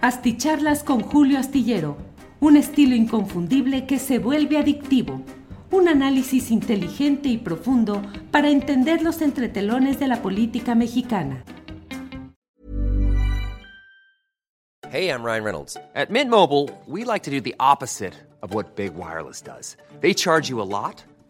Asticharlas con Julio Astillero, un estilo inconfundible que se vuelve adictivo, un análisis inteligente y profundo para entender los entretelones de la política mexicana. Hey, I'm Ryan Reynolds. At Mint Mobile, we like to do the opposite of what Big Wireless does. They charge you a lot,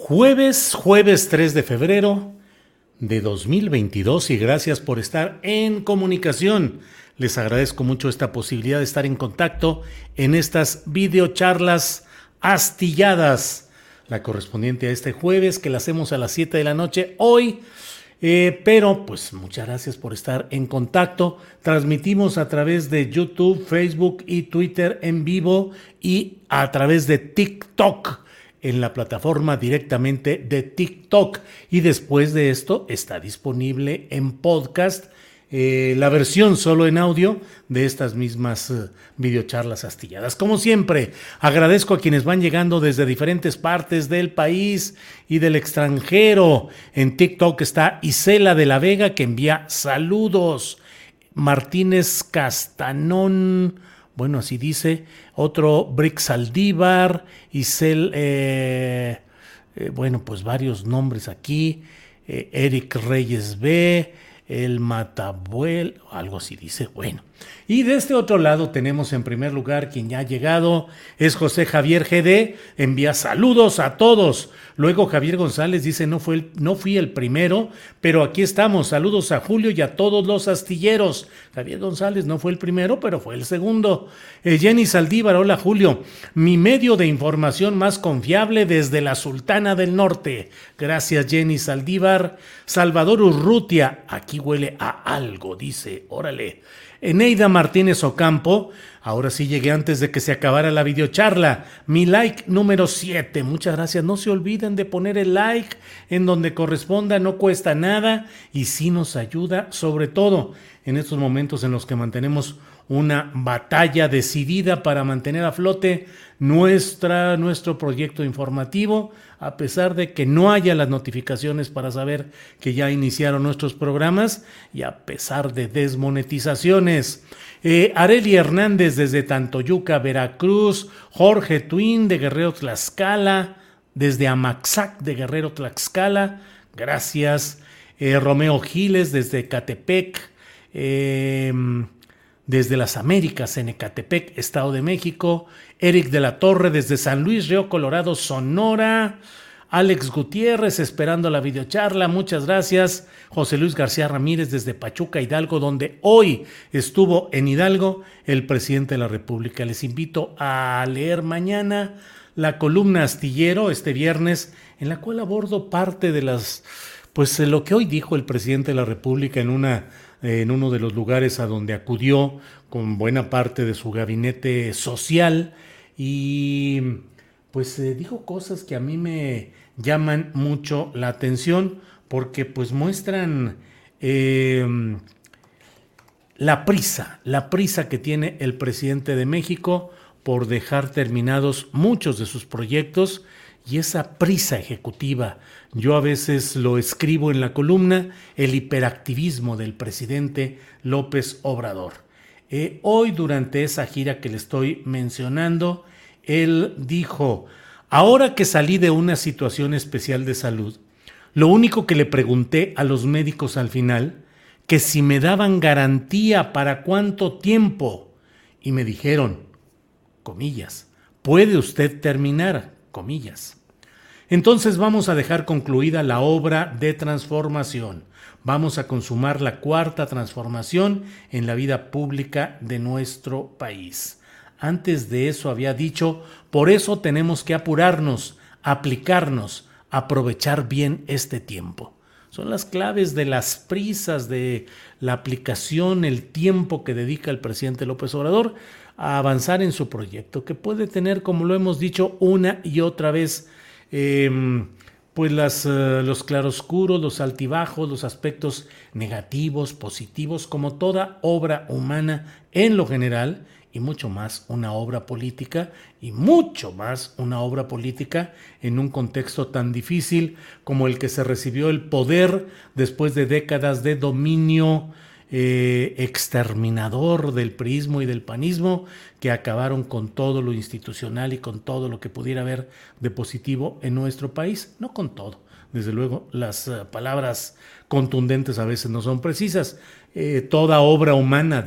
Jueves 3 de febrero de 2022, y gracias por estar en comunicación. Les agradezco mucho esta posibilidad de estar en contacto en estas videocharlas astilladas, la correspondiente a este jueves, que la hacemos a las 7 de la noche hoy. Pero pues muchas gracias por estar en contacto. Transmitimos a través de YouTube, Facebook y Twitter en vivo, y a través de TikTok, en la plataforma directamente de TikTok, y después de esto está disponible en podcast la versión solo en audio de estas mismas videocharlas astilladas. Como siempre, agradezco a quienes van llegando desde diferentes partes del país y del extranjero. En TikTok está Isela de la Vega, que envía saludos. Martínez Castanón, bueno, así dice, otro Brix Aldívar, Isel, bueno, pues varios nombres aquí, Eric Reyes B, el Matabuel, algo así dice, bueno. Y de este otro lado tenemos en primer lugar, quien ya ha llegado, es José Javier GD, envía saludos a todos. Luego Javier González dice, no fui el primero, pero aquí estamos, saludos a Julio y a todos los astilleros. Javier González no fue el primero, pero fue el segundo. Jenny Saldívar, hola Julio, mi medio de información más confiable desde la Sultana del Norte. Gracias Jenny Saldívar. Salvador Urrutia, aquí huele a algo, dice, órale. Eneida Martínez Ocampo, ahora sí llegué antes de que se acabara la videocharla, mi like número 7, muchas gracias, no se olviden de poner el like en donde corresponda, no cuesta nada y sí nos ayuda, sobre todo en estos momentos en los que mantenemos una batalla decidida para mantener a flote nuestro proyecto informativo, a pesar de que no haya las notificaciones para saber que ya iniciaron nuestros programas y a pesar de desmonetizaciones. Areli Hernández desde Tantoyuca, Veracruz, Jorge Twin de Guerrero Tlaxcala, desde Amaxac de Guerrero Tlaxcala, gracias. Romeo Giles desde Catepec, desde las Américas, en Ecatepec, Estado de México. Eric de la Torre, desde San Luis Río Colorado, Sonora. Alex Gutiérrez, esperando la videocharla, muchas gracias. José Luis García Ramírez, desde Pachuca, Hidalgo, donde hoy estuvo en Hidalgo el presidente de la República. Les invito a leer mañana la columna Astillero, este viernes, en la cual abordo parte de las, pues lo que hoy dijo el presidente de la República en uno de los lugares a donde acudió con buena parte de su gabinete social, y pues dijo cosas que a mí me llaman mucho la atención porque pues muestran la prisa que tiene el presidente de México por dejar terminados muchos de sus proyectos. Y esa prisa ejecutiva, yo a veces lo escribo en la columna, el hiperactivismo del presidente López Obrador. Hoy, durante esa gira que le estoy mencionando, él dijo, ahora que salí de una situación especial de salud, lo único que le pregunté a los médicos al final, que si me daban garantía para cuánto tiempo, y me dijeron, comillas. Puede usted terminar, comillas. Entonces vamos a dejar concluida la obra de transformación. Vamos a consumar la cuarta transformación en la vida pública de nuestro país. Antes de eso había dicho, por eso tenemos que apurarnos, aplicarnos, aprovechar bien este tiempo. Son las claves de las prisas, de la aplicación, el tiempo que dedica el presidente López Obrador a avanzar en su proyecto, que puede tener, como lo hemos dicho una y otra vez, pues los claroscuros, los altibajos, los aspectos negativos, positivos, como toda obra humana en lo general, y mucho más una obra política, en un contexto tan difícil como el que se recibió el poder después de décadas de dominio exterminador del priismo y del panismo, que acabaron con todo lo institucional y con todo lo que pudiera haber de positivo en nuestro país. No con todo, desde luego las palabras contundentes a veces no son precisas. Toda obra humana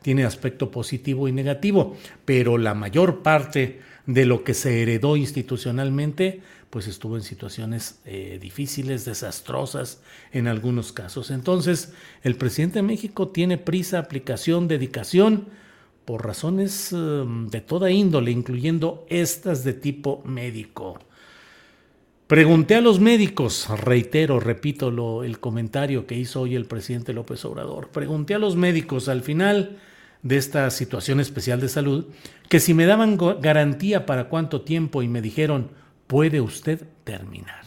tiene aspecto positivo y negativo, pero la mayor parte de lo que se heredó institucionalmente pues estuvo en situaciones difíciles, desastrosas en algunos casos. Entonces, el presidente de México tiene prisa, aplicación, dedicación, por razones de toda índole, incluyendo estas de tipo médico. Pregunté a los médicos, repito el comentario que hizo hoy el presidente López Obrador. Pregunté a los médicos al final de esta situación especial de salud que si me daban garantía para cuánto tiempo, y me dijeron: puede usted terminar.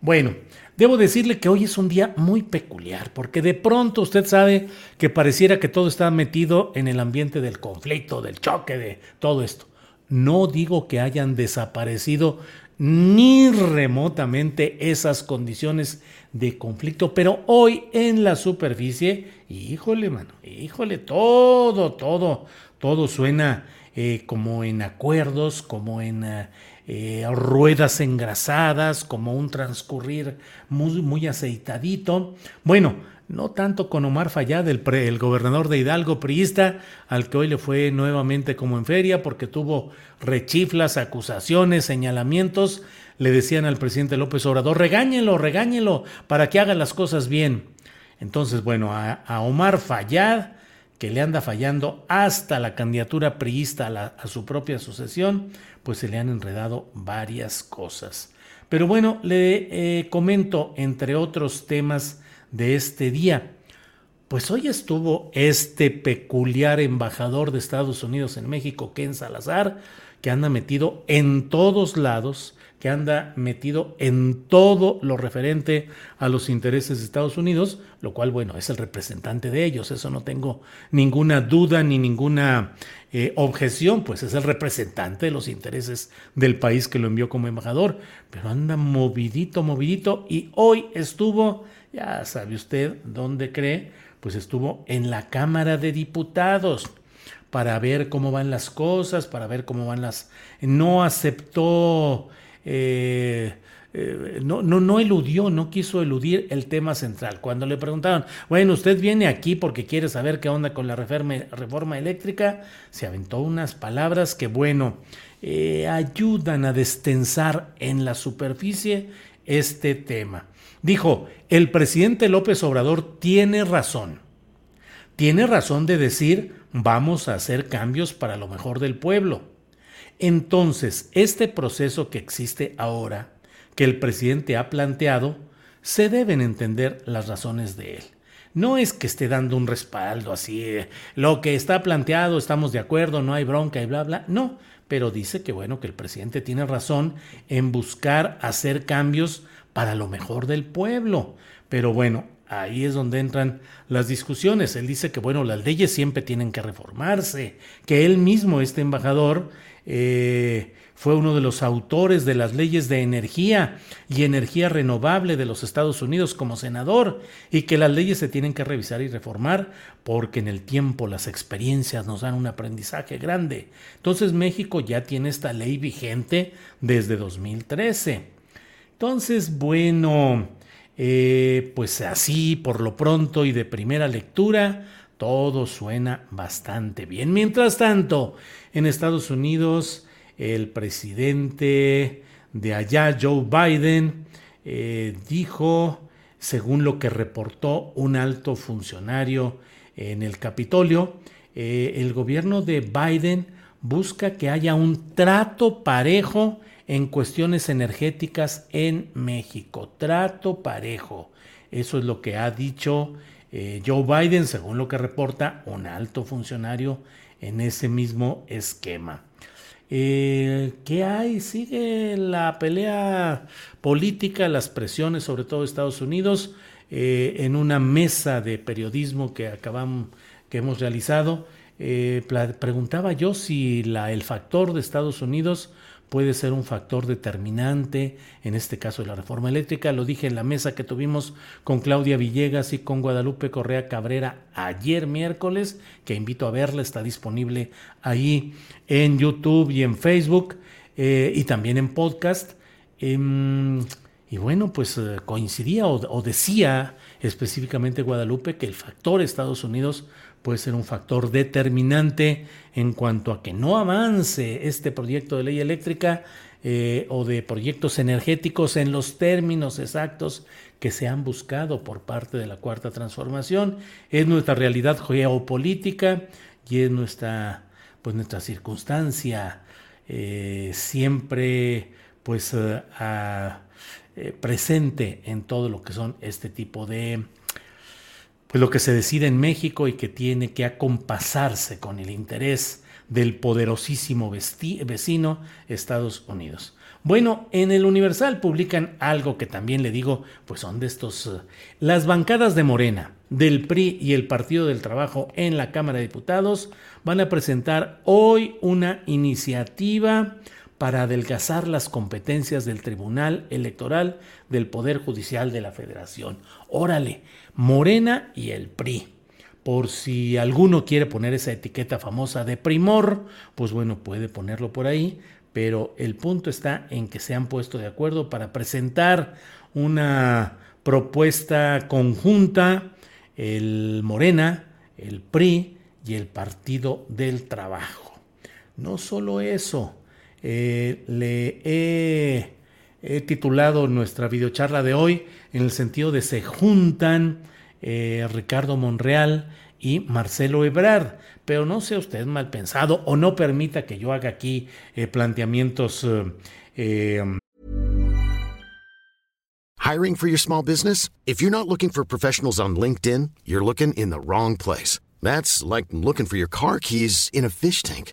Bueno, debo decirle que hoy es un día muy peculiar, porque de pronto usted sabe que pareciera que todo está metido en el ambiente del conflicto, del choque, de todo esto. No digo que hayan desaparecido ni remotamente esas condiciones de conflicto, pero hoy en la superficie, híjole, todo suena como en acuerdos, como en ruedas engrasadas, como un transcurrir muy, muy aceitadito. Bueno, no tanto con Omar Fayad, el gobernador de Hidalgo priista, al que hoy le fue nuevamente como en feria porque tuvo rechiflas, acusaciones, señalamientos. Le decían al presidente López Obrador: regáñelo para que haga las cosas bien. Entonces, bueno, a Omar Fayad, que le anda fallando hasta la candidatura priista a su propia sucesión, pues se le han enredado varias cosas. Pero bueno, le comento, entre otros temas de este día, pues hoy estuvo este peculiar embajador de Estados Unidos en México, Ken Salazar, que anda metido en todos lados, que anda metido en todo lo referente a los intereses de Estados Unidos, lo cual, bueno, es el representante de ellos, eso no tengo ninguna duda ni ninguna objeción, pues es el representante de los intereses del país que lo envió como embajador, pero anda movidito, y hoy estuvo, ya sabe usted dónde cree, pues estuvo en la Cámara de Diputados, para ver cómo van las cosas, No aceptó... no quiso eludir el tema central. Cuando le preguntaron: bueno, usted viene aquí porque quiere saber qué onda con la reforma eléctrica, se aventó unas palabras que, bueno, ayudan a destensar en la superficie este tema. Dijo: el presidente López Obrador tiene razón de decir: vamos a hacer cambios para lo mejor del pueblo. Entonces, este proceso que existe ahora, que el presidente ha planteado, se deben entender las razones de él. No es que esté dando un respaldo así, lo que está planteado, estamos de acuerdo, no hay bronca y bla, bla. No, pero dice que bueno, que el presidente tiene razón en buscar hacer cambios para lo mejor del pueblo. Pero bueno, ahí es donde entran las discusiones. Él dice que bueno, las leyes siempre tienen que reformarse, que él mismo, este embajador, fue uno de los autores de las leyes de energía y energía renovable de los Estados Unidos como senador, y que las leyes se tienen que revisar y reformar porque en el tiempo las experiencias nos dan un aprendizaje grande. Entonces México ya tiene esta ley vigente desde 2013. Entonces, bueno, pues así por lo pronto y de primera lectura todo suena bastante bien. Mientras tanto, En Estados Unidos, el presidente de allá, Joe Biden, dijo, según lo que reportó un alto funcionario en el Capitolio, el gobierno de Biden busca que haya un trato parejo en cuestiones energéticas en México. Trato parejo. Eso es lo que ha dicho Joe Biden, según lo que reporta un alto funcionario en ese mismo esquema. ¿Qué hay? Sigue la pelea política, las presiones, sobre todo Estados Unidos. En una mesa de periodismo que hemos realizado, preguntaba yo si el factor de Estados Unidos puede ser un factor determinante, en este caso de la reforma eléctrica. Lo dije en la mesa que tuvimos con Claudia Villegas y con Guadalupe Correa Cabrera ayer miércoles, que invito a verla, está disponible ahí en YouTube y en Facebook, y también en podcast. Y bueno, pues coincidía o decía específicamente Guadalupe que el factor Estados Unidos puede ser un factor determinante en cuanto a que no avance este proyecto de ley eléctrica o de proyectos energéticos en los términos exactos que se han buscado por parte de la Cuarta Transformación. Es nuestra realidad geopolítica y es nuestra circunstancia siempre presente en todo lo que son este tipo de... lo que se decide en México y que tiene que acompasarse con el interés del poderosísimo vecino Estados Unidos. Bueno, en el Universal publican algo que también le digo, pues son de estos... Las bancadas de Morena, del PRI y el Partido del Trabajo en la Cámara de Diputados van a presentar hoy una iniciativa para adelgazar las competencias del Tribunal Electoral del Poder Judicial de la Federación. Órale, Morena y el PRI. Por si alguno quiere poner esa etiqueta famosa de primor, pues bueno, puede ponerlo por ahí, pero el punto está en que se han puesto de acuerdo para presentar una propuesta conjunta, el Morena, el PRI y el Partido del Trabajo. No solo eso, he titulado nuestra videocharla de hoy en el sentido de se juntan Ricardo Monreal y Marcelo Ebrard, pero no sea usted mal pensado o no permita que yo haga aquí planteamientos. Hiring for your small business? If you're not looking for professionals on LinkedIn, you're looking in the wrong place. That's like looking for your car keys in a fish tank.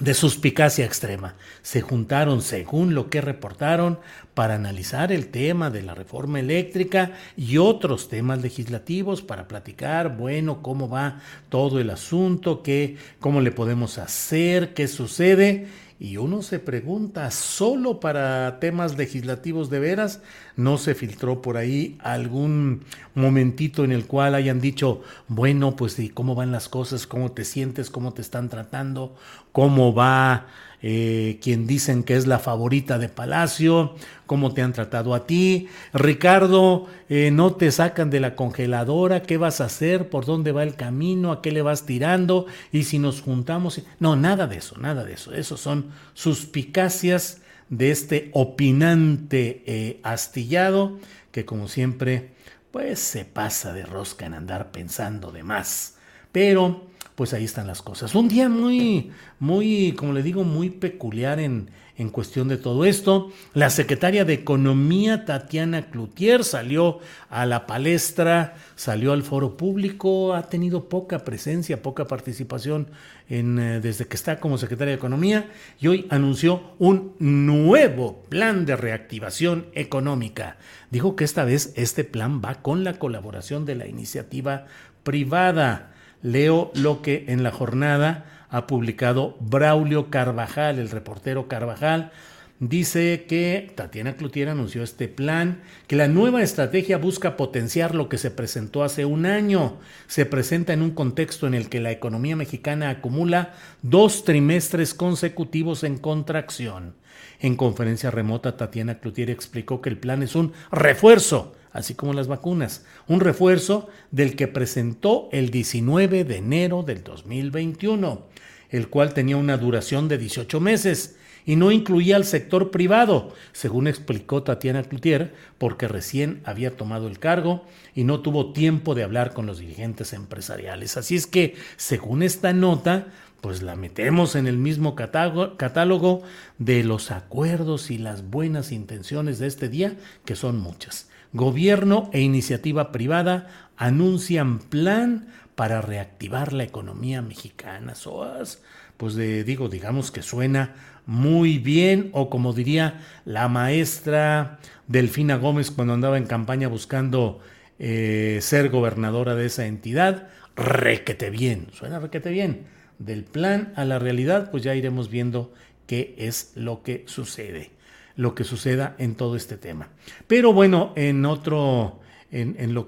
De suspicacia extrema. Se juntaron, según lo que reportaron, para analizar el tema de la reforma eléctrica y otros temas legislativos, para platicar, bueno, cómo va todo el asunto, cómo le podemos hacer, qué sucede. Y uno se pregunta, ¿solo para temas legislativos de veras? ¿No se filtró por ahí algún momentito en el cual hayan dicho, bueno, pues ¿y cómo van las cosas? ¿Cómo te sientes? ¿Cómo te están tratando? ¿Cómo va quien dicen que es la favorita de Palacio? ¿Cómo te han tratado a ti? Ricardo, ¿no te sacan de la congeladora? ¿Qué vas a hacer? ¿Por dónde va el camino? ¿A qué le vas tirando? ¿Y si nos juntamos? No, nada de eso, nada de eso. Esos son suspicacias de este opinante astillado que, como siempre, pues se pasa de rosca en andar pensando de más. Pero pues ahí están las cosas. Un día muy, muy, como le digo, muy peculiar en, en cuestión de todo esto. La secretaria de Economía, Tatiana Cloutier, salió a la palestra, salió al foro público, ha tenido poca presencia, poca participación desde que está como secretaria de Economía, y hoy anunció un nuevo plan de reactivación económica. Dijo que esta vez este plan va con la colaboración de la iniciativa privada. Leo lo que en La Jornada ha publicado Braulio Carvajal, el reportero Carvajal. Dice que Tatiana Cloutier anunció este plan, que la nueva estrategia busca potenciar lo que se presentó hace un año. Se presenta en un contexto en el que la economía mexicana acumula 2 trimestres consecutivos en contracción. En conferencia remota, Tatiana Cloutier explicó que el plan es un refuerzo, así como las vacunas, un refuerzo del que presentó el 19 de enero del 2021, el cual tenía una duración de 18 meses y no incluía al sector privado, según explicó Tatiana Cloutier, porque recién había tomado el cargo y no tuvo tiempo de hablar con los dirigentes empresariales. Así es que, según esta nota, pues la metemos en el mismo catálogo de los acuerdos y las buenas intenciones de este día, que son muchas. Gobierno e iniciativa privada anuncian plan para reactivar la economía mexicana. Soas, pues digamos que suena muy bien, o como diría la maestra Delfina Gómez cuando andaba en campaña buscando ser gobernadora de esa entidad, requete bien, suena requete bien. Del plan a la realidad, pues ya iremos viendo qué es lo que sucede, lo que suceda en todo este tema. Pero bueno, en lo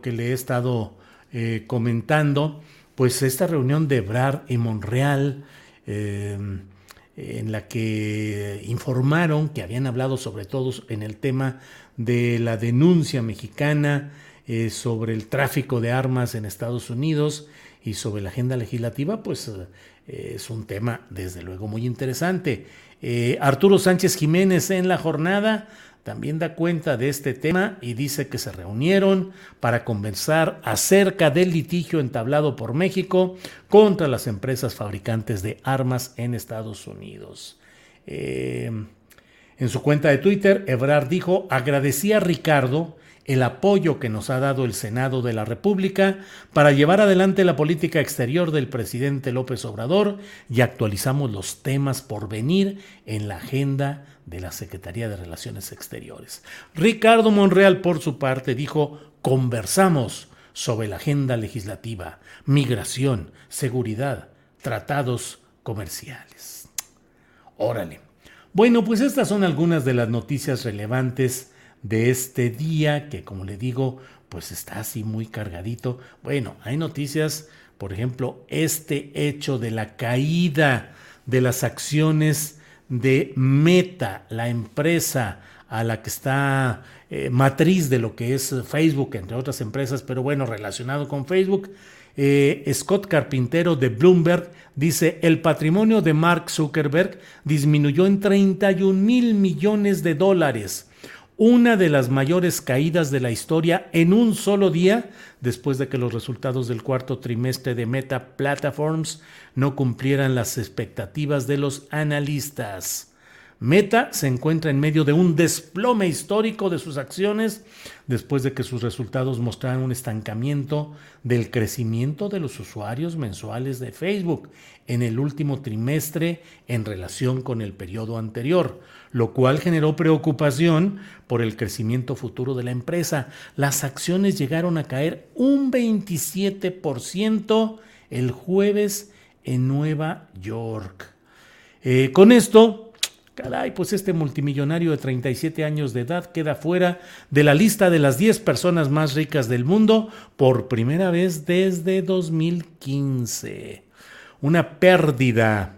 que le he estado comentando, pues esta reunión de Ebrard y Monreal, en la que informaron que habían hablado sobre todo en el tema de la denuncia mexicana sobre el tráfico de armas en Estados Unidos y sobre la agenda legislativa, pues es un tema desde luego muy interesante. Arturo Sánchez Jiménez en La Jornada también da cuenta de este tema y dice que se reunieron para conversar acerca del litigio entablado por México contra las empresas fabricantes de armas en Estados Unidos. En su cuenta de Twitter, Ebrard dijo: agradecía a Ricardo el apoyo que nos ha dado el Senado de la República para llevar adelante la política exterior del presidente López Obrador, y actualizamos los temas por venir en la agenda de la Secretaría de Relaciones Exteriores. Ricardo Monreal, por su parte, dijo: conversamos sobre la agenda legislativa, migración, seguridad, tratados comerciales. Órale. Bueno, pues estas son algunas de las noticias relevantes de este día, que como le digo, pues está así muy cargadito. Bueno, hay noticias, por ejemplo, este hecho de la caída de las acciones de Meta, la empresa a la que está matriz de lo que es Facebook, entre otras empresas, pero bueno, relacionado con Facebook. Scott Carpintero de Bloomberg dice: el patrimonio de Mark Zuckerberg disminuyó en $31 mil millones, una de las mayores caídas de la historia en un solo día, después de que los resultados del 4º trimestre de Meta Platforms no cumplieran las expectativas de los analistas. Meta se encuentra en medio de un desplome histórico de sus acciones, después de que sus resultados mostraran un estancamiento del crecimiento de los usuarios mensuales de Facebook en el último trimestre en relación con el periodo anterior, lo cual generó preocupación por el crecimiento futuro de la empresa. Las acciones llegaron a caer un 27% el jueves en Nueva York. Con esto, caray, pues este multimillonario de 37 años de edad queda fuera de la lista de las 10 personas más ricas del mundo por primera vez desde 2015. Una pérdida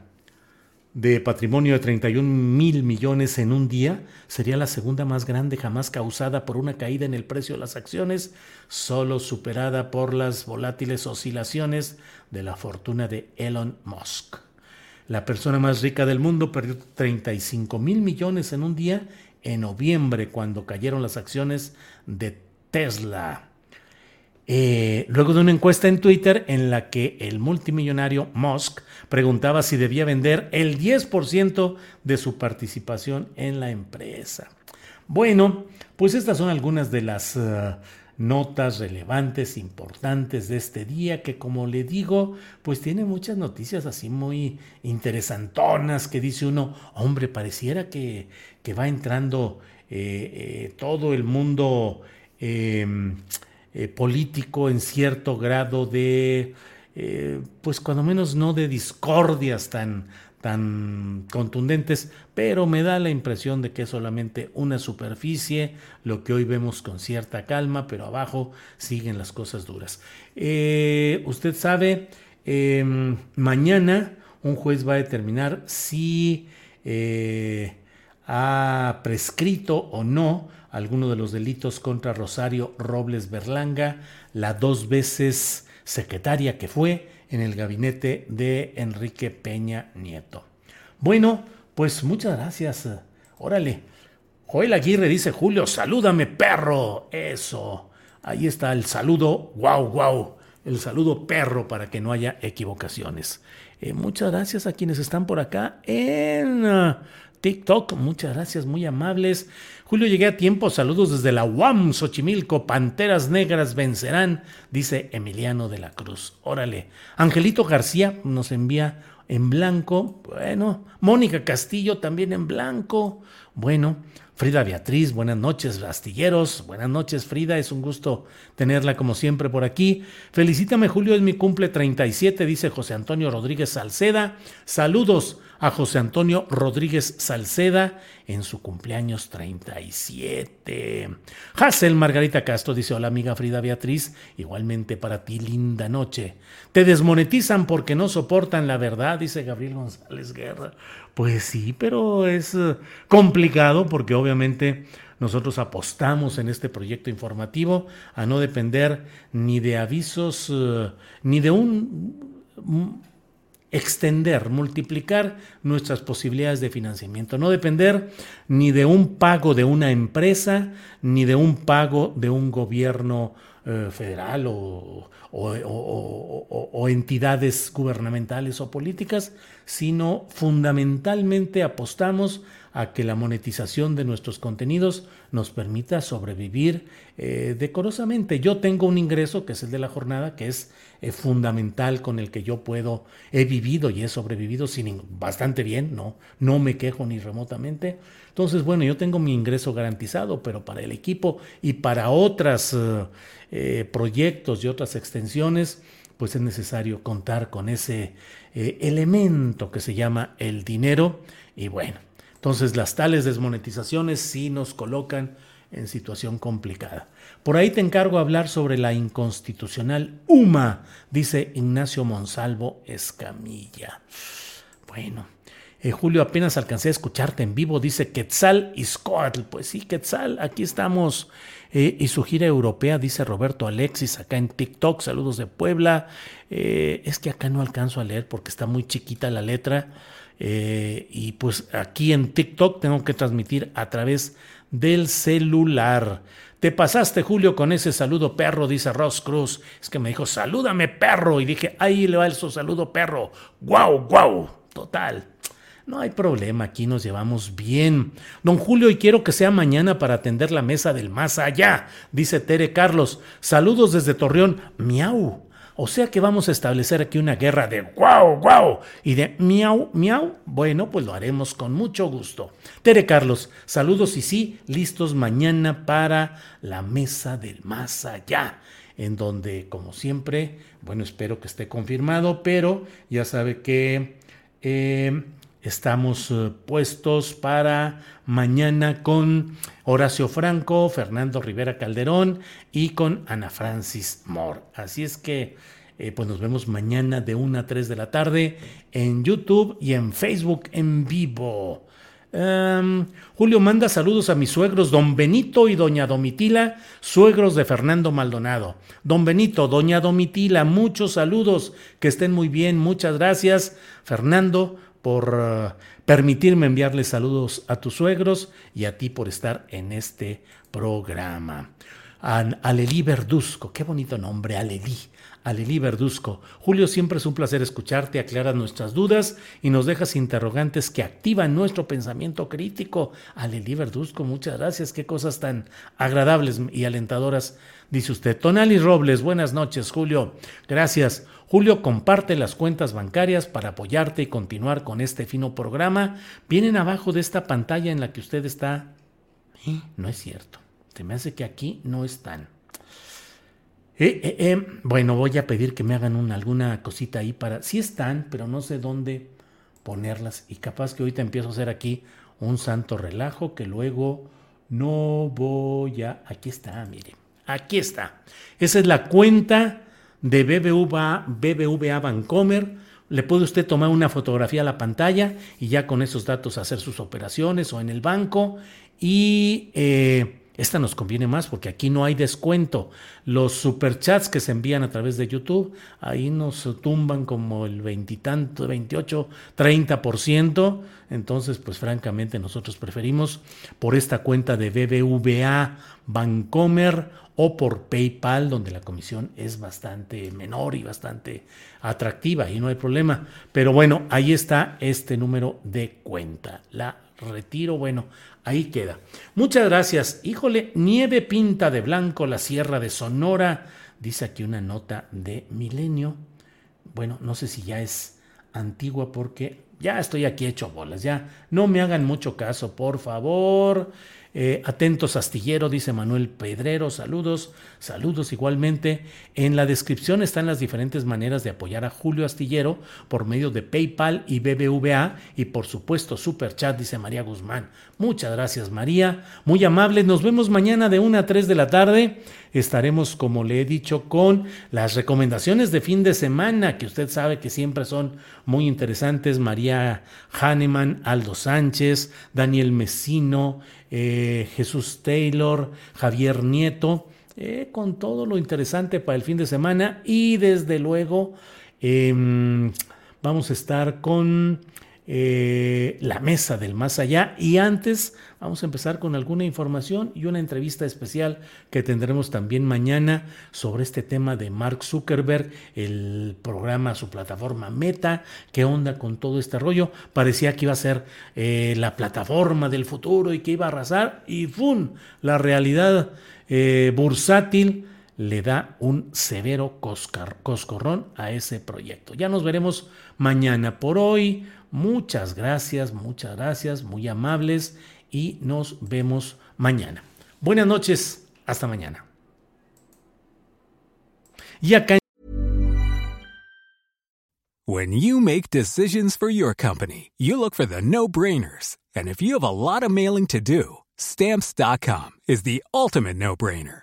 de patrimonio de $31 mil millones en un día sería la segunda más grande jamás causada por una caída en el precio de las acciones, solo superada por las volátiles oscilaciones de la fortuna de Elon Musk. La persona más rica del mundo perdió $35 mil millones en un día en noviembre, cuando cayeron las acciones de Tesla. luego de una encuesta en Twitter en la que el multimillonario Musk preguntaba si debía vender el 10% de su participación en la empresa. Bueno, pues estas son algunas de las notas relevantes, importantes de este día, que como le digo, pues tiene muchas noticias así muy interesantonas que dice uno, hombre, pareciera que va entrando todo el mundo político en cierto grado de, pues cuando menos no de discordias tan contundentes, pero me da la impresión de que es solamente una superficie, lo que hoy vemos con cierta calma, pero abajo siguen las cosas duras. Usted sabe, mañana un juez va a determinar si ha prescrito o no alguno de los delitos contra Rosario Robles Berlanga, la 2 veces secretaria que fue en el gabinete de Enrique Peña Nieto. Bueno, pues muchas gracias. Órale. Joel Aguirre dice, Julio, salúdame, perro. Eso. Ahí está el saludo. Guau, guau. El saludo perro para que no haya equivocaciones. Muchas gracias a quienes están por acá en TikTok. Muchas gracias, muy amables. Julio, llegué a tiempo. Saludos desde la UAM, Xochimilco. Panteras Negras vencerán, dice Emiliano de la Cruz. Órale. Angelito García nos envía en blanco. Bueno. Mónica Castillo también en blanco. Bueno. Frida Beatriz, buenas noches, astilleros. Buenas noches, Frida. Es un gusto tenerla como siempre por aquí. Felicítame, Julio, es mi cumple 37, dice José Antonio Rodríguez Salceda. Saludos a José Antonio Rodríguez Salceda en su cumpleaños 37. Hazel Margarita Castro dice, hola amiga Frida Beatriz, igualmente para ti, linda noche. Te desmonetizan porque no soportan la verdad, dice Gabriel González Guerra. Pues sí, pero es complicado porque obviamente nosotros apostamos en este proyecto informativo a no depender ni de avisos, ni de extender, multiplicar nuestras posibilidades de financiamiento. No depender ni de un pago de una empresa, ni de un pago de un gobierno federal o entidades gubernamentales o políticas, sino fundamentalmente apostamos a que la monetización de nuestros contenidos nos permita sobrevivir decorosamente. Yo tengo un ingreso que es el de La Jornada, que es fundamental, con el que yo he vivido y he sobrevivido bastante bien, no me quejo ni remotamente. Entonces, bueno, yo tengo mi ingreso garantizado, pero para el equipo y para otros proyectos y otras extensiones, pues es necesario contar con ese elemento que se llama el dinero. Y bueno, entonces las tales desmonetizaciones sí nos colocan en situación complicada. Por ahí te encargo hablar sobre la inconstitucional UMA, dice Ignacio Monsalvo Escamilla. Bueno, Julio, apenas alcancé a escucharte en vivo, dice Quetzal Izcoatl. Pues sí, Quetzal, aquí estamos. Y su gira europea, dice Roberto Alexis, acá en TikTok. Saludos de Puebla. Es que acá no alcanzo a leer porque está muy chiquita la letra. Y pues aquí en TikTok tengo que transmitir a través del celular. Te pasaste, Julio, con ese saludo perro, dice Ross Cruz. Es que me dijo, salúdame perro, y dije, ahí le va el saludo perro. Guau, guau, total. No hay problema, aquí nos llevamos bien. Don Julio, y quiero que sea mañana para atender la mesa del más allá, dice Tere Carlos. Saludos desde Torreón, miau. O sea que vamos a establecer aquí una guerra de guau, guau y de miau, miau. Bueno, pues lo haremos con mucho gusto. Tere Carlos, saludos y sí, listos mañana para la mesa del más allá, en donde, como siempre, bueno, espero que esté confirmado, pero ya sabe que estamos puestos para mañana con Horacio Franco, Fernando Rivera Calderón y con Ana Francis Moore. Así es que pues nos vemos mañana de 1 a 3 de la tarde en YouTube y en Facebook en vivo. Julio, manda saludos a mis suegros Don Benito y Doña Domitila, suegros de Fernando Maldonado. Don Benito, Doña Domitila, muchos saludos, que estén muy bien, muchas gracias, Fernando, por permitirme enviarles saludos a tus suegros y a ti por estar en este programa. Alelí Verduzco. Qué bonito nombre, Alelí. Alelí Verduzco. Julio, siempre es un placer escucharte, aclaras nuestras dudas y nos dejas interrogantes que activan nuestro pensamiento crítico. Alelí Verduzco, muchas gracias. Qué cosas tan agradables y alentadoras dice usted. Tonali Robles, buenas noches, Julio. Gracias. Julio, comparte las cuentas bancarias para apoyarte y continuar con este fino programa. Vienen abajo de esta pantalla en la que usted está. No es cierto. Se me hace que aquí no están. Bueno, voy a pedir que me hagan alguna cosita ahí para... Sí están, pero no sé dónde ponerlas. Y capaz que ahorita empiezo a hacer aquí un santo relajo que luego no voy a... Aquí está, mire. Aquí está. Esa es la cuenta de BBVA Bancomer. Le puede usted tomar una fotografía a la pantalla y ya con esos datos hacer sus operaciones o en el banco. Y... esta nos conviene más porque aquí no hay descuento. Los superchats que se envían a través de YouTube, ahí nos tumban como el 28, 30%. Entonces, pues francamente nosotros preferimos por esta cuenta de BBVA Bancomer o por PayPal, donde la comisión es bastante menor y bastante atractiva y no hay problema. Pero bueno, ahí está este número de cuenta. La retiro, bueno, ahí queda. Muchas gracias. Híjole, nieve pinta de blanco la Sierra de Sonora, dice aquí una nota de Milenio. Bueno, no sé si ya es antigua porque ya estoy aquí hecho bolas, ya no me hagan mucho caso, por favor. Atentos astillero, dice Manuel Pedrero, saludos igualmente. En la descripción están las diferentes maneras de apoyar a Julio Astillero por medio de PayPal y BBVA y por supuesto Superchat, dice María Guzmán. Muchas gracias, María, muy amable. Nos vemos mañana de 1 a 3 de la tarde. Estaremos, como le he dicho, con las recomendaciones de fin de semana que usted sabe que siempre son muy interesantes. María Hahnemann, Aldo Sánchez, Daniel Mesino, Jesús Taylor, Javier Nieto, con todo lo interesante para el fin de semana. Y desde luego vamos a estar con la mesa del más allá, y antes vamos a empezar con alguna información y una entrevista especial que tendremos también mañana sobre este tema de Mark Zuckerberg, el programa, su plataforma Meta. ¿Qué onda con todo este rollo? Parecía que iba a ser la plataforma del futuro y que iba a arrasar y ¡fum! La realidad bursátil le da un severo coscorrón a ese proyecto. Ya nos veremos mañana. Por hoy, muchas gracias, muy amables, y nos vemos mañana. Buenas noches, hasta mañana. Y acá When you make decisions for your company, you look for the no-brainers. And if you have a lot of mailing to do, Stamps.com is the ultimate no-brainer.